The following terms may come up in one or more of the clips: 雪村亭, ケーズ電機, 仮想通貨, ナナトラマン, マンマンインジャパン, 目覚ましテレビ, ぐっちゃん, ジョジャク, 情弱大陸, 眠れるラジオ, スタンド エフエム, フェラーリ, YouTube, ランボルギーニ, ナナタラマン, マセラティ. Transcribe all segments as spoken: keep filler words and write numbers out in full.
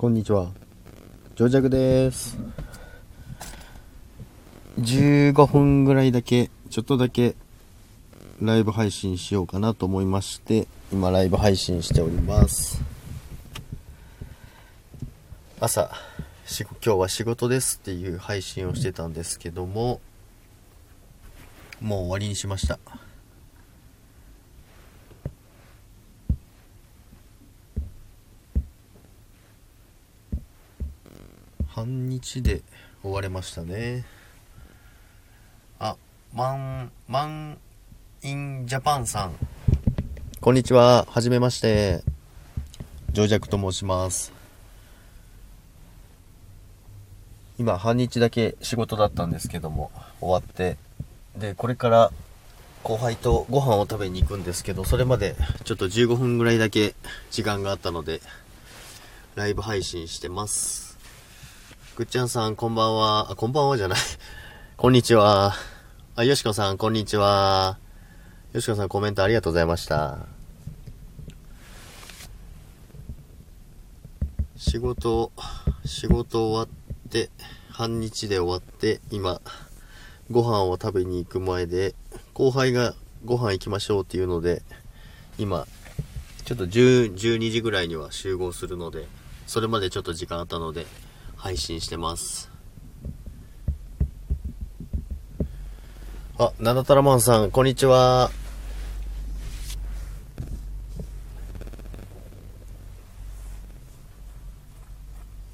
こんにちは、ジョジャクです。じゅうごふんぐらいだけちょっとだけライブ配信しようかなと思いまして、今ライブ配信しております。朝今日は仕事ですっていう配信をしてたんですけども、もう終わりにしました。半日で終われましたね。あ、マンマンインジャパンさん、こんにちは。はじめまして、ジョジャクと申します。今半日だけ仕事だったんですけども終わって、でこれから後輩とご飯を食べに行くんですけど、それまでちょっとじゅうごふんぐらいだけ時間があったのでライブ配信してます。ぐっちゃんさん、こんばんは。あ、こんばんはじゃないこんにちは。あ、よしこさん、こんにちは。よしこさん、コメントありがとうございました。仕事仕事終わって半日で終わって、今ご飯を食べに行く前で、後輩がご飯行きましょうっていうので、今ちょっとじゅう、じゅうにじぐらいには集合するので、それまでちょっと時間あったので配信してます。あ、ナナタラマンさん、こんにちは。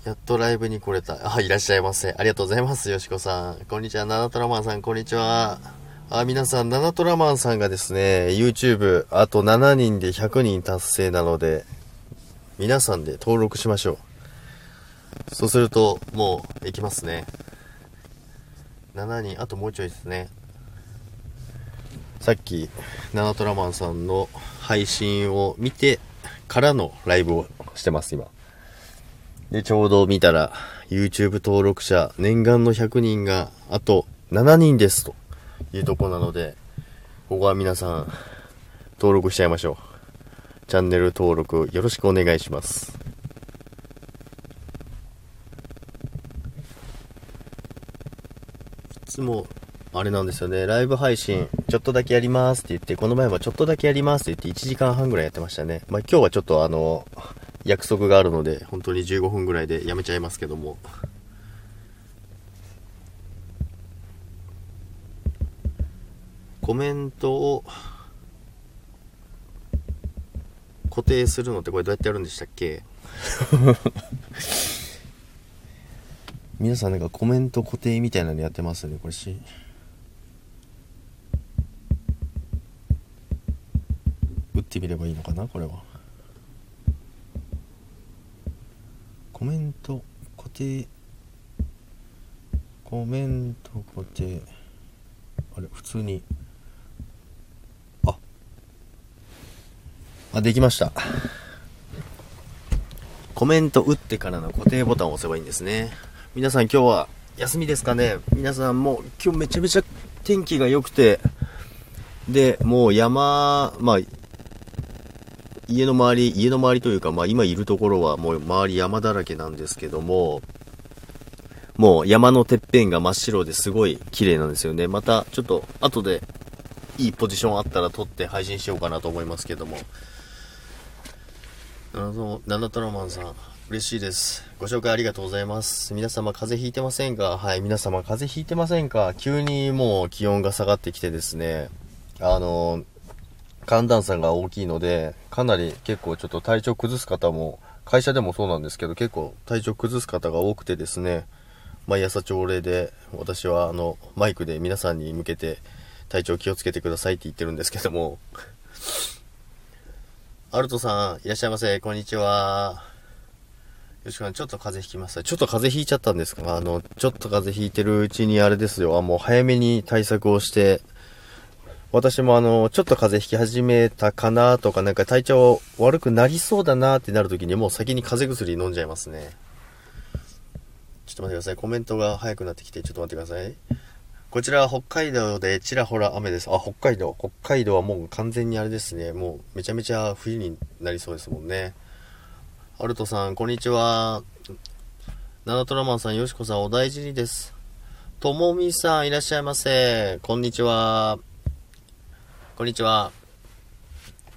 やっとライブに来れた。あ、いらっしゃいませ、ありがとうございます。よしこさん、こんにちは。ナナタラマンさん、こんにちは。あ、皆さん、ナナトラマンさんがですね、 YouTube あとななにんでひゃくにん達成なので、皆さんで登録しましょう。そうするともう行きますね。ななにん、あともうちょいですね。さっきナナトラマンさんの配信を見てからのライブをしてます今。でちょうど見たら YouTube 登録者念願のひゃくにんがあとななにんですというとこなので、ここは皆さん登録しちゃいましょう。チャンネル登録よろしくお願いします。いつもあれなんですよね、ライブ配信ちょっとだけやりますって言って、この前もちょっとだけやりますって言っていちじかんはんぐらいやってましたね。まあ今日はちょっとあの約束があるので、本当にじゅうごふんぐらいでやめちゃいますけども。コメントを固定するのって、これどうやってやるんでしたっけ皆さんなんかコメント固定みたいなのやってますね、これし。打ってみればいいのかな、これは。コメント固定。コメント固定。あれ、普通に。あ。あ、できました。コメント打ってからの固定ボタンを押せばいいんですね。皆さん今日は休みですかね。皆さんもう今日めちゃめちゃ天気が良くて、でもう山、まあ家の周り家の周りというか、まあ今いるところはもう周り山だらけなんですけども、もう山のてっぺんが真っ白ですごい綺麗なんですよね。またちょっと後でいいポジションあったら撮って配信しようかなと思いますけども。あのナナトラマンさん、嬉しいです。ご紹介ありがとうございます。皆様風邪ひいてませんか。はい、皆様風邪ひいてませんか。急にもう気温が下がってきてですね、あの寒暖差が大きいので、かなり結構ちょっと体調崩す方も、会社でもそうなんですけど、結構体調崩す方が多くてですね、毎朝朝礼で私はあのマイクで皆さんに向けて体調気をつけてくださいって言ってるんですけどもアルトさん、いらっしゃいませ、こんにちは。よしこさん、ちょっと風邪ひきました。ちょっと風邪ひいちゃったんですか。あの、ちょっと風邪ひいてるうちにあれですよ。あ、もう早めに対策をして、私もあの、ちょっと風邪ひき始めたかなとか、なんか体調悪くなりそうだなってなるときに、もう先に風邪薬飲んじゃいますね。ちょっと待ってください。コメントが早くなってきて、ちょっと待ってください。こちらは北海道でちらほら雨です。あ、北海道。北海道はもう完全にあれですね。もうめちゃめちゃ冬になりそうですもんね。アルトさん、こんにちは。ナナトラマンさん、よしこさん、お大事にです。ともみさん、いらっしゃいませ。こんにちは。こんにちは。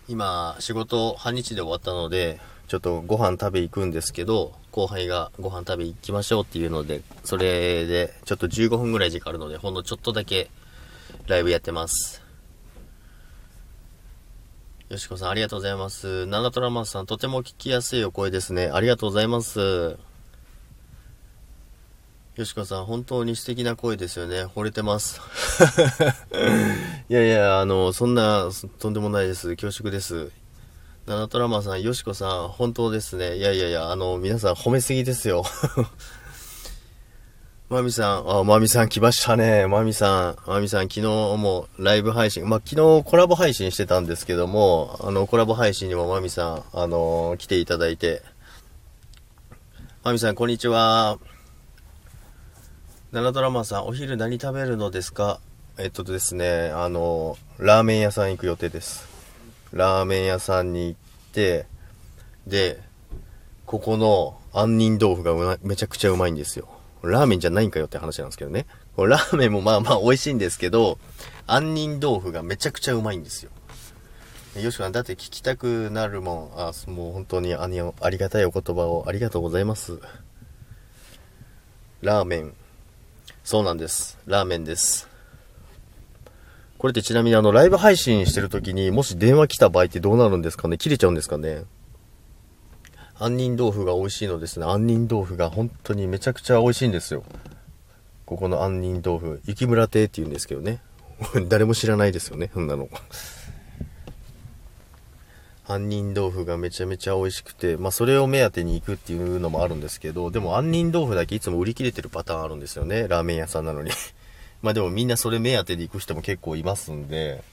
今仕事半日で終わったので、ちょっとご飯食べ行くんですけど、後輩がご飯食べ行きましょうっていうので、それでちょっとじゅうごふんぐらい時間あるので、ほんのちょっとだけライブやってます。よしこさん、ありがとうございます。ナナトラマンさん、とても聞きやすいお声ですね。ありがとうございます。よしこさん、本当に素敵な声ですよね。惚れてますいやいや、あのそんなとんでもないです。恐縮です。ナナトラマンさん、よしこさん、本当ですね。いやいやいや、あの皆さん褒めすぎですよマミさん、あ、マミさん来ましたね。マミさん、マミさん、昨日もライブ配信、まあ、昨日コラボ配信してたんですけども、あのコラボ配信にもマミさん、あのー、来ていただいて、マミさん、こんにちは。ナナトラマンさん、お昼何食べるのですか？えっとですね、あのー、ラーメン屋さん行く予定です。ラーメン屋さんに行って、で、ここの杏仁豆腐がうま、めちゃくちゃうまいんですよ。ラーメンじゃないんかよって話なんですけどね。ラーメンもまあまあ美味しいんですけど、杏仁豆腐がめちゃくちゃうまいんですよ。よしこさん、だって聞きたくなるもん。あ、もう本当にありがたいお言葉をありがとうございます。ラーメン。そうなんです。ラーメンです。これってちなみにあのライブ配信してる時にもし電話来た場合ってどうなるんですかね。切れちゃうんですかね。杏仁豆腐が美味しいのですね。杏仁豆腐が本当にめちゃくちゃ美味しいんですよ。ここの杏仁豆腐、雪村亭っていうんですけどね誰も知らないですよね、そんなの杏仁豆腐がめちゃめちゃ美味しくて、まあそれを目当てに行くっていうのもあるんですけど、でも杏仁豆腐だけいつも売り切れてるパターンあるんですよね、ラーメン屋さんなのにまあでもみんなそれ目当てで行く人も結構いますんで、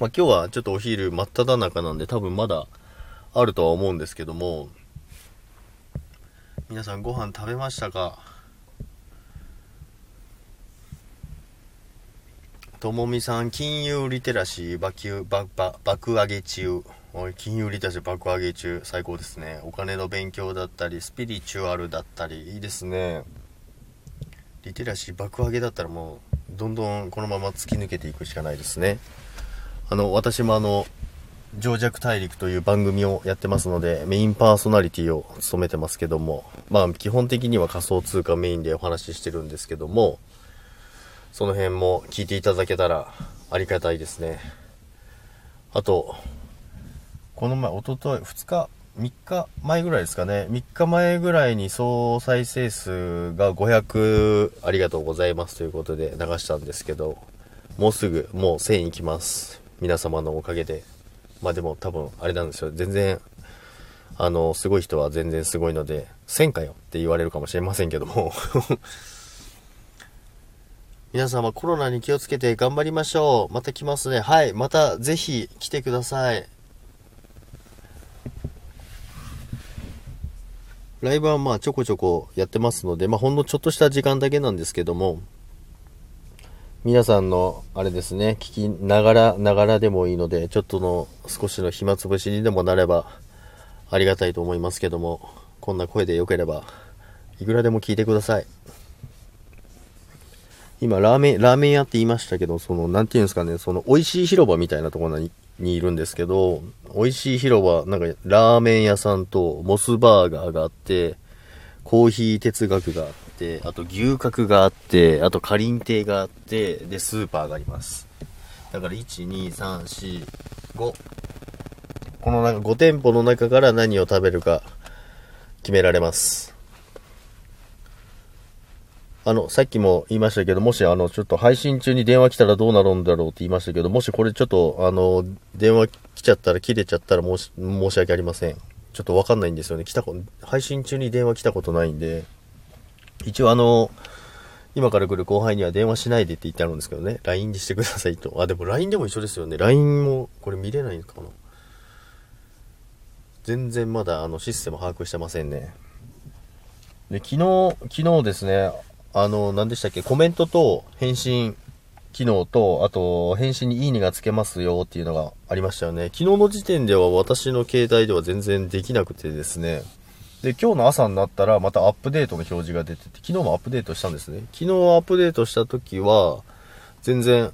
まあ今日はちょっとお昼真っ只中なんで多分まだあるとは思うんですけども、皆さんご飯食べましたか？ともみさん、金融リテラシー爆、爆、爆、爆上げ中。おい、金融リテラシー爆上げ中、最高ですね。お金の勉強だったりスピリチュアルだったり、いいですね。リテラシー爆上げだったらもうどんどんこのまま突き抜けていくしかないですね。あの私もあの情弱大陸という番組をやってますので、メインパーソナリティを務めてますけども、まあ基本的には仮想通貨メインでお話ししてるんですけども、その辺も聞いていただけたらありがたいですね。あとこの前、おととい、ふつかみっかまえぐらいですかね、みっかまえぐらいに総再生数がごひゃく、ありがとうございますということで流したんですけど、もうすぐもうせんいきます、皆様のおかげで。まあでも多分あれなんですよ、全然あのすごい人は全然すごいので、せんかよって言われるかもしれませんけども皆様コロナに気をつけて頑張りましょう。また来ますね。はい、またぜひ来てください。ライブはまあちょこちょこやってますので、まあほんのちょっとした時間だけなんですけども、皆さんのあれですね、聞きながらながらでもいいので、ちょっとの少しの暇つぶしにでもなればありがたいと思いますけども、こんな声でよければいくらでも聞いてください。今ラーメンラーメン屋って言いましたけど、そのなんていうんですかね、その美味しい広場みたいなところにいるんですけど、美味しい広場、なんかラーメン屋さんとモスバーガーがあって、コーヒー哲学があって、あと牛角があって、あとかりん亭があって、でスーパーがあります。だから いち、に、さん、し、ご このなんかごてんぽの中から何を食べるか決められます。あのさっきも言いましたけど、もしあのちょっと配信中に電話来たらどうなるんだろうって言いましたけど、もしこれちょっとあの電話来ちゃったら、切れちゃったら申し、申し訳ありません。ちょっとわかんないんですよね。来たこ、配信中に電話来たことないんで、一応あの、今から来る後輩には電話しないでって言ってあるんですけどね、ライン でしてくださいと。あ、でも ライン でも一緒ですよね。ライン もこれ見れないのかな。全然まだあのシステム把握してませんね。で、昨日、昨日ですね、あの、何でしたっけ、コメントと返信機能と、あと返信にいいねがつけますよっていうのがありましたよね。昨日の時点では私の携帯では全然できなくてですね、で、今日の朝になったらまたアップデートの表示が出てて、昨日もアップデートしたんですね。昨日アップデートした時は、全然、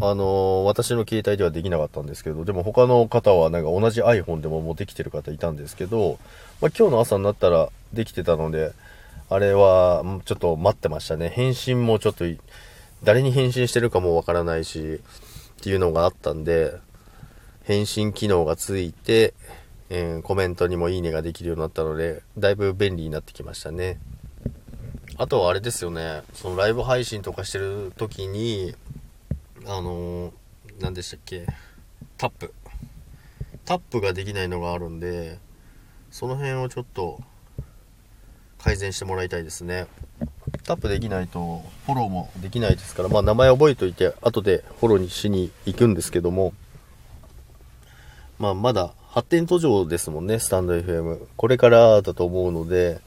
あのー、私の携帯ではできなかったんですけど、でも他の方はなんか同じ iPhone でももうできてる方いたんですけど、まあ、今日の朝になったらできてたので、あれはちょっと待ってましたね。返信もちょっと誰に返信してるかもわからないしっていうのがあったんで、返信機能がついて、えー、コメントにもいいねができるようになったので、だいぶ便利になってきましたね。あとはあれですよね、そのライブ配信とかしてる時に、あのー、何でしたっけ、タップタップができないのがあるんで、その辺をちょっと改善してもらいたいですね。タップできないとフォローもできないですから、まあ名前覚えといて後でフォローにしに行くんですけども、まあまだ発展途上ですもんね、スタンド エフエム。これからだと思うので、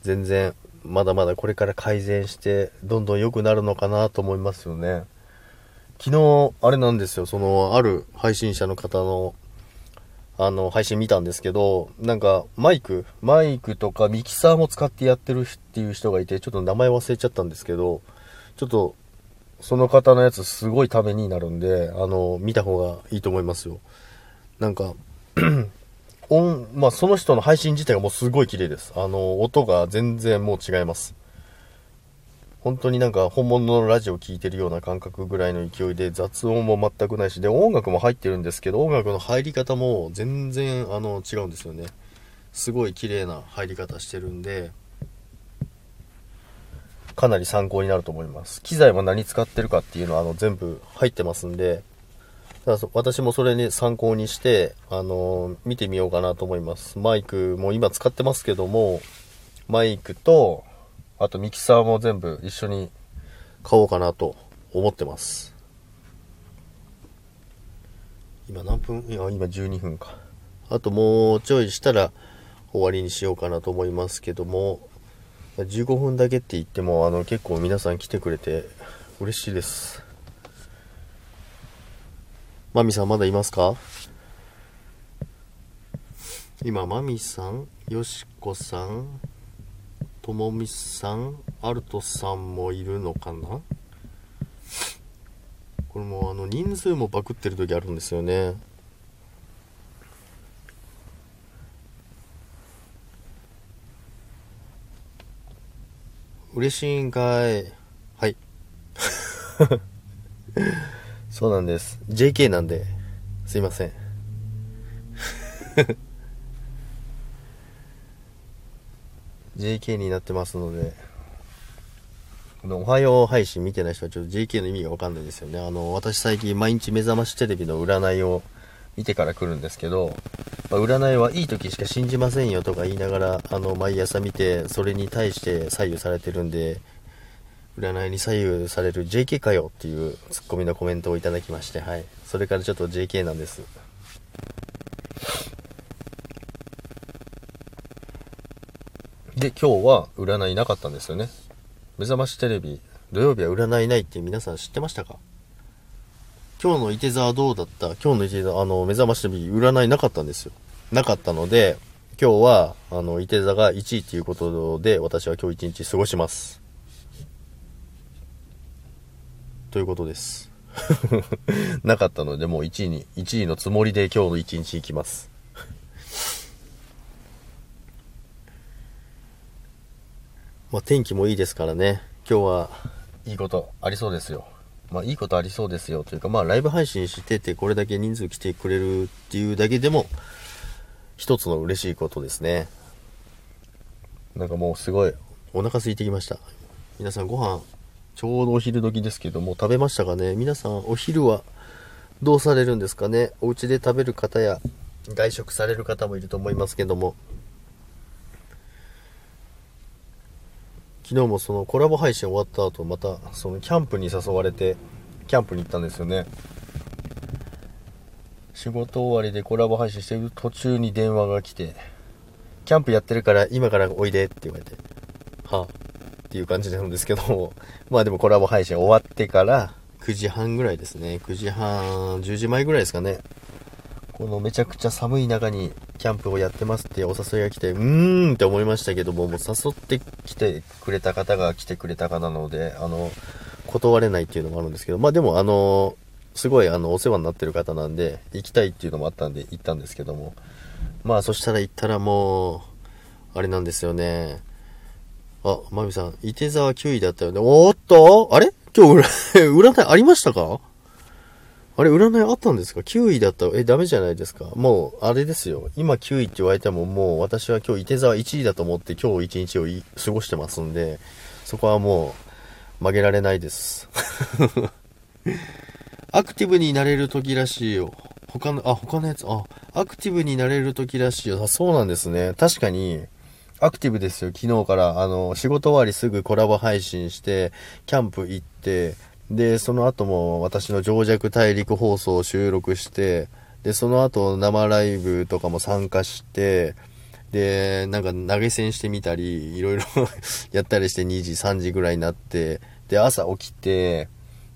全然まだまだこれから改善してどんどん良くなるのかなと思いますよね。昨日あれなんですよ、そのある配信者の方のあの配信見たんですけど、なんかマイクマイクとかミキサーも使ってやってるっていう人がいて、ちょっと名前忘れちゃったんですけど、ちょっとその方のやつすごいためになるんで、あの見た方がいいと思いますよ。なんか音、まあ、その人の配信自体がもうすごい綺麗です。あの音が全然もう違います。本当になんか本物のラジオ聴いてるような感覚ぐらいの勢いで、雑音も全くないし、で音楽も入ってるんですけど、音楽の入り方も全然あの違うんですよね。すごい綺麗な入り方してるんで、かなり参考になると思います。機材も何使ってるかっていうのはあの全部入ってますんで、だから私もそれに参考にしてあの見てみようかなと思います。マイクも今使ってますけども、マイクとあとミキサーも全部一緒に買おうかなと思ってます。今何分？いや今じゅうにふんか。あともうちょいしたら終わりにしようかなと思いますけども、じゅうごふんだけって言ってもあの結構皆さん来てくれて嬉しいです。マミさんまだいますか？今マミさん、よしこさん、ともみさん、アルトさんもいるのかな。これもあの人数もバクってる時あるんですよね。嬉しいんかい。はいそうなんです、 ジェーケー なんで、すいませんジェーケー になってますので、このおはよう配信見てない人はちょっと ジェーケー の意味がわかんないですよね。あの私最近毎日目覚ましテレビの占いを見てから来るんですけど、まあ、占いはいい時しか信じませんよとか言いながらあの毎朝見て、それに対して左右されてるんで、占いに左右される ジェーケー かよっていうツッコミのコメントをいただきまして、はい、それからちょっと ジェーケー なんです。で、今日は占いなかったんですよね。目覚ましテレビ土曜日は占いないって皆さん知ってましたか？今日のいて座はどうだった？今日のいて座、あの目覚ましテレビ占いなかったんですよ。なかったので、今日はあのいて座がいちいということで、私は今日いちにち過ごしますということですなかったので、もういちいにいちいのつもりで今日のいちにち行きますまあ、天気もいいですからね、今日はいいことありそうですよ。まあいいことありそうですよというか、まあライブ配信しててこれだけ人数来てくれるっていうだけでも一つの嬉しいことですね。なんかもうすごいお腹空いてきました。皆さんご飯ちょうどお昼時ですけども、食べましたかね？皆さんお昼はどうされるんですかね？お家で食べる方や外食される方もいると思いますけども、昨日もそのコラボ配信終わった後、またそのキャンプに誘われてキャンプに行ったんですよね。仕事終わりでコラボ配信してる途中に電話が来て、キャンプやってるから今からおいでって言われて、はぁっていう感じなんですけどまあでもコラボ配信終わってからくじはんぐらいですね、くじはんじゅうじまえぐらいですかね、このめちゃくちゃ寒い中にキャンプをやってますってお誘いが来て、うーんって思いましたけども、もう誘ってきてくれた方が来てくれた方なので、あの、断れないっていうのもあるんですけど、まあでもあの、すごいあの、お世話になってる方なんで、行きたいっていうのもあったんで行ったんですけども、まあそしたら行ったらもう、あれなんですよね。あ、まみさん、いて座はきゅういだったよね。おーっとあれ今日占いありましたか？あれ占いあったんですか？きゅういだったら、え、ダメじゃないですか。もう、あれですよ。今きゅういって言われても、もう私は今日いて座いちいだと思って今日いちにちを過ごしてますんで、そこはもう曲げられないです。アクティブになれる時らしいよ。他の、あ、他のやつ、あ、アクティブになれる時らしいよ。あ、そうなんですね。確かに、アクティブですよ。昨日から、あの、仕事終わりすぐコラボ配信して、キャンプ行って、で、その後も私の情弱大陸放送を収録して、で、その後生ライブとかも参加して、で、なんか投げ銭してみたり、いろいろやったりしてにじ、さんじぐらいになって、で、朝起きて、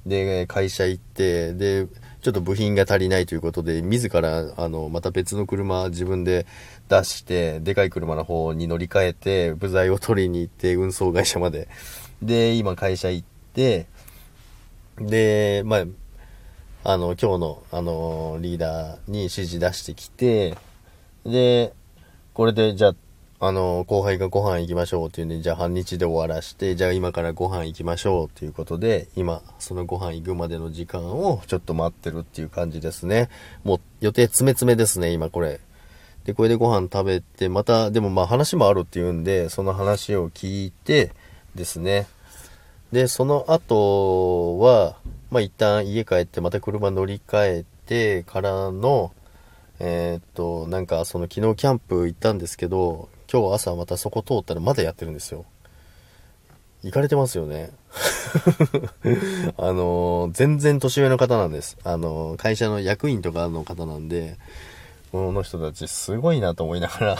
で、会社行って、で、ちょっと部品が足りないということで、自ら、あの、また別の車自分で出して、でかい車の方に乗り換えて、部材を取りに行って、運送会社まで。で、今会社行って、で、まあ、あの、今日の、あの、リーダーに指示出してきて、で、これで、じゃあ、あの、後輩がご飯行きましょうっていうんで、じゃあ半日で終わらして、じゃあ今からご飯行きましょうっていうことで、今、そのご飯行くまでの時間をちょっと待ってるっていう感じですね。もう、予定詰め詰めですね、今これ。で、これでご飯食べて、また、でもまあ話もあるっていうんで、その話を聞いてですね、で、その後は、まあ、一旦家帰って、また車乗り換えてからの、えー、っと、なんか、その昨日キャンプ行ったんですけど、今日朝またそこ通ったらまだやってるんですよ。行かれてますよね。あの、全然年上の方なんです。あの、会社の役員とかの方なんで、この人たちすごいなと思いながら、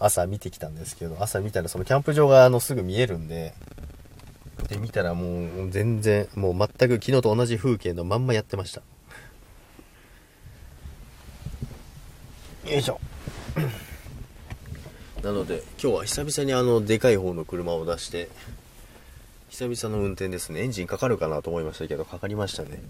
朝見てきたんですけど、朝見たらそのキャンプ場があのすぐ見えるんで、で見たらもう全然もう全く昨日と同じ風景のまんまやってました。よいしょ。なので今日は久々にあのでかい方の車を出して久々の運転ですね。エンジンかかるかなと思いましたけどかかりましたね。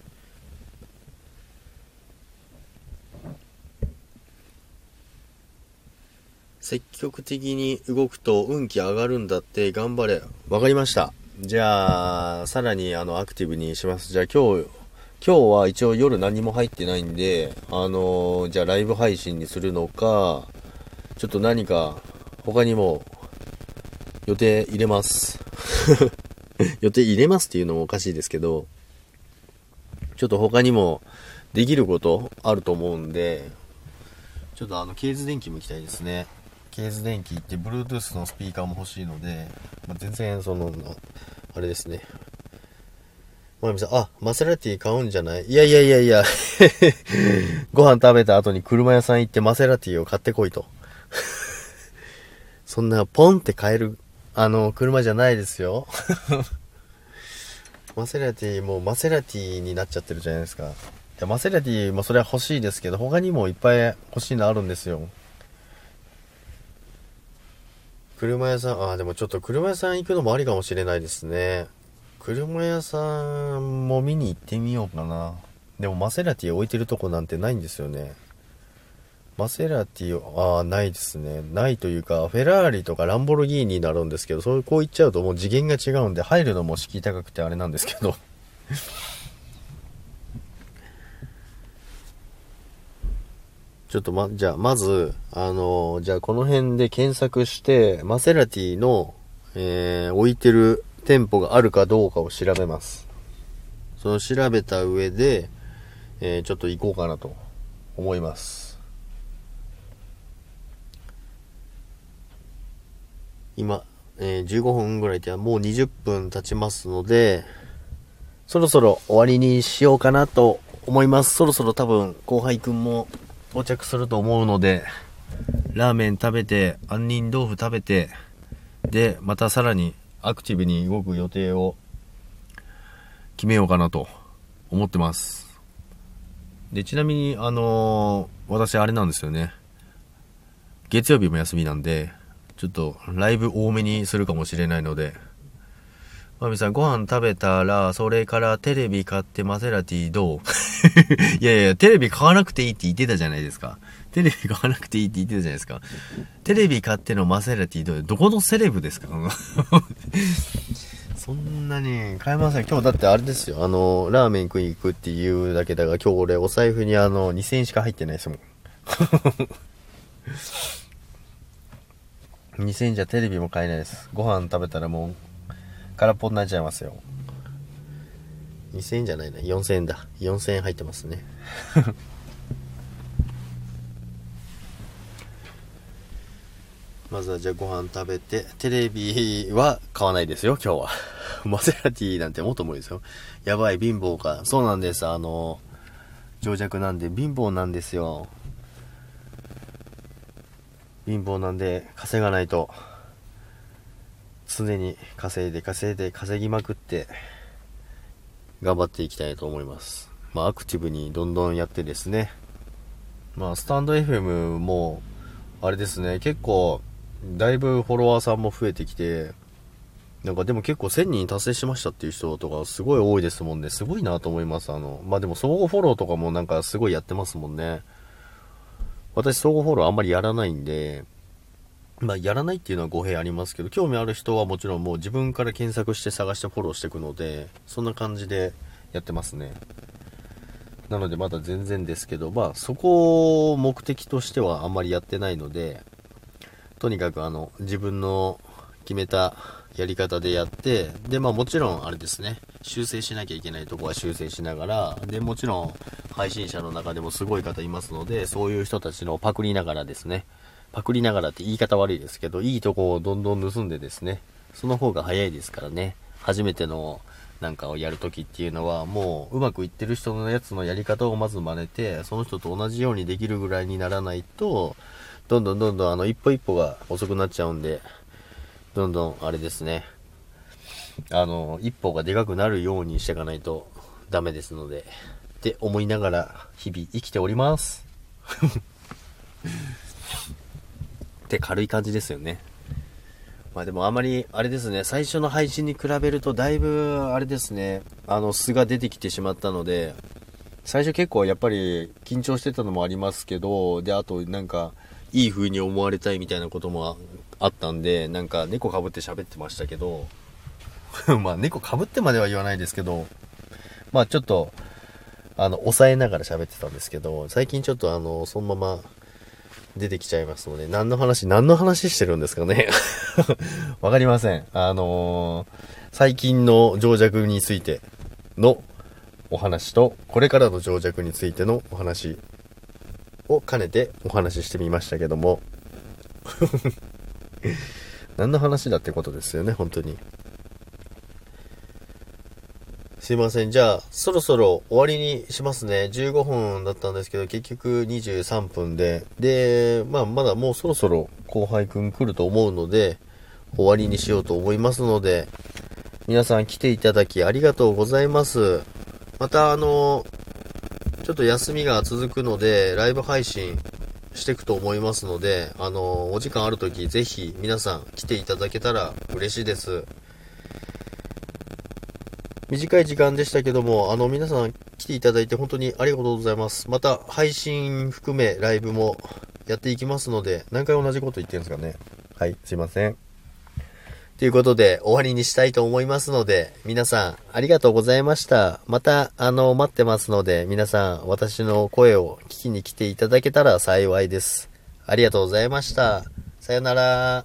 積極的に動くと運気上がるんだって。頑張れ。わかりました。じゃあ、さらに、あの、アクティブにします。じゃあ、今日、今日は一応夜何も入ってないんで、あのー、じゃあ、ライブ配信にするのか、ちょっと何か、他にも、予定入れます。予定入れますっていうのもおかしいですけど、ちょっと他にも、できることあると思うんで、ちょっとあの、ケーズ電機も行きたいですね。ケーズ電機って Bluetooth のスピーカーも欲しいので、まあ、全然そのあれですね。まゆみさん、あ、マセラティ買うんじゃない？いやいやいやいやご飯食べた後に車屋さん行ってマセラティを買ってこいとそんなポンって買えるあの車じゃないですよマセラティもうマセラティになっちゃってるじゃないですか。いやマセラティもそれは欲しいですけど他にもいっぱい欲しいのあるんですよ。車屋さん、あ、でもちょっと車屋さん行くのもありかもしれないですね。車屋さんも見に行ってみようかな。でもマセラティ置いてるとこなんてないんですよね。マセラティを、ああ、ないですね。ないというか、フェラーリとかランボルギーニになるんですけど、そういうこう言っちゃうともう次元が違うんで、入るのも敷居高くてあれなんですけど。ちょっとま、じゃあ、まず、あのー、じゃあこの辺で検索して、マセラティの、えー、置いてる店舗があるかどうかを調べます。その調べた上で、えー、ちょっと行こうかなと思います。今、えー、じゅうごふんぐらいで、もうにじゅっぷん経ちますので、そろそろ終わりにしようかなと思います。そろそろ多分、後輩くんも、到着すると思うので、ラーメン食べて杏仁豆腐食べてでまたさらにアクティブに動く予定を決めようかなと思ってます。でちなみにあのー、私あれなんですよね、月曜日も休みなんでちょっとライブ多めにするかもしれないので、マミさんご飯食べたらそれからテレビ買ってマセラティどういやいやテレビ買わなくていいって言ってたじゃないですか。テレビ買わなくていいって言ってたじゃないですか。テレビ買ってのマセラティどう、どこのセレブですかそんなに買えません。今日だってあれですよ、あのラーメン食いに行くっていうだけだが、今日俺お財布にあのにせんえんしか入ってないですもんにせんえんじゃテレビも買えないです。ご飯食べたらもう空っぽになっちゃいますよ。にせんえんじゃないな、よんせんえんだ。よんせんえん入ってますねまずはじゃあご飯食べて、テレビは買わないですよ今日はマセラティなんてもっと無理ですよ。やばい、貧乏か。そうなんです、あの情弱なんで貧乏なんですよ。貧乏なんで稼がないと、常に稼いで稼いで稼ぎまくって頑張っていきたいと思います。まあアクティブにどんどんやってですね、まあスタンド エフエム もあれですね、結構だいぶフォロワーさんも増えてきて、なんかでも結構せんにん達成しましたっていう人とかすごい多いですもんね。すごいなと思います。あのまあでも相互フォローとかもなんかすごいやってますもんね。私相互フォローあんまりやらないんで、まあやらないっていうのは語弊ありますけど、興味ある人はもちろんもう自分から検索して探してフォローしていくので、そんな感じでやってますね。なのでまだ全然ですけど、まあそこを目的としてはあんまりやってないので、とにかくあの自分の決めたやり方でやって、でまあもちろんあれですね、修正しなきゃいけないとこは修正しながら、でもちろん配信者の中でもすごい方いますので、そういう人たちのパクりながらですね、パクりながらって言い方悪いですけど、いいとこをどんどん盗んでですね、その方が早いですからね。初めてのなんかをやるときっていうのは、もううまくいってる人のやつのやり方をまず真似て、その人と同じようにできるぐらいにならないと、どんどんどんどんあの一歩一歩が遅くなっちゃうんで、どんどんあれですね、あの一歩がでかくなるようにしていかないとダメですので、って思いながら日々生きておりますって軽い感じですよね。まあでもあまりあれですね、最初の配信に比べるとだいぶあれですね、あの素が出てきてしまったので、最初結構やっぱり緊張してたのもありますけど、であとなんかいい風に思われたいみたいなこともあったんで、なんか猫かぶって喋ってましたけどまあ猫かぶってまでは言わないですけど、まあちょっとあの抑えながら喋ってたんですけど、最近ちょっとあのそのまま出てきちゃいますので、何の話何の話してるんですかねわかりません。あのー、最近の情弱についてのお話と、これからの情弱についてのお話を兼ねてお話ししてみましたけども何の話だってことですよね、本当にすいません。じゃあそろそろ終わりにしますね。じゅうごふんだったんですけど結局にじゅうさんぷんで、でまあまだもうそろそろ後輩くん来ると思うので終わりにしようと思いますので、皆さん来ていただきありがとうございます。またあのちょっと休みが続くのでライブ配信していくと思いますので、あのお時間あるときぜひ皆さん来ていただけたら嬉しいです。短い時間でしたけども、あの皆さん来ていただいて本当にありがとうございます。また配信含めライブもやっていきますので、何回同じこと言ってるんですかね。はい、すいません。ということで終わりにしたいと思いますので、皆さんありがとうございました。またあの待ってますので、皆さん私の声を聞きに来ていただけたら幸いです。ありがとうございました。さよなら。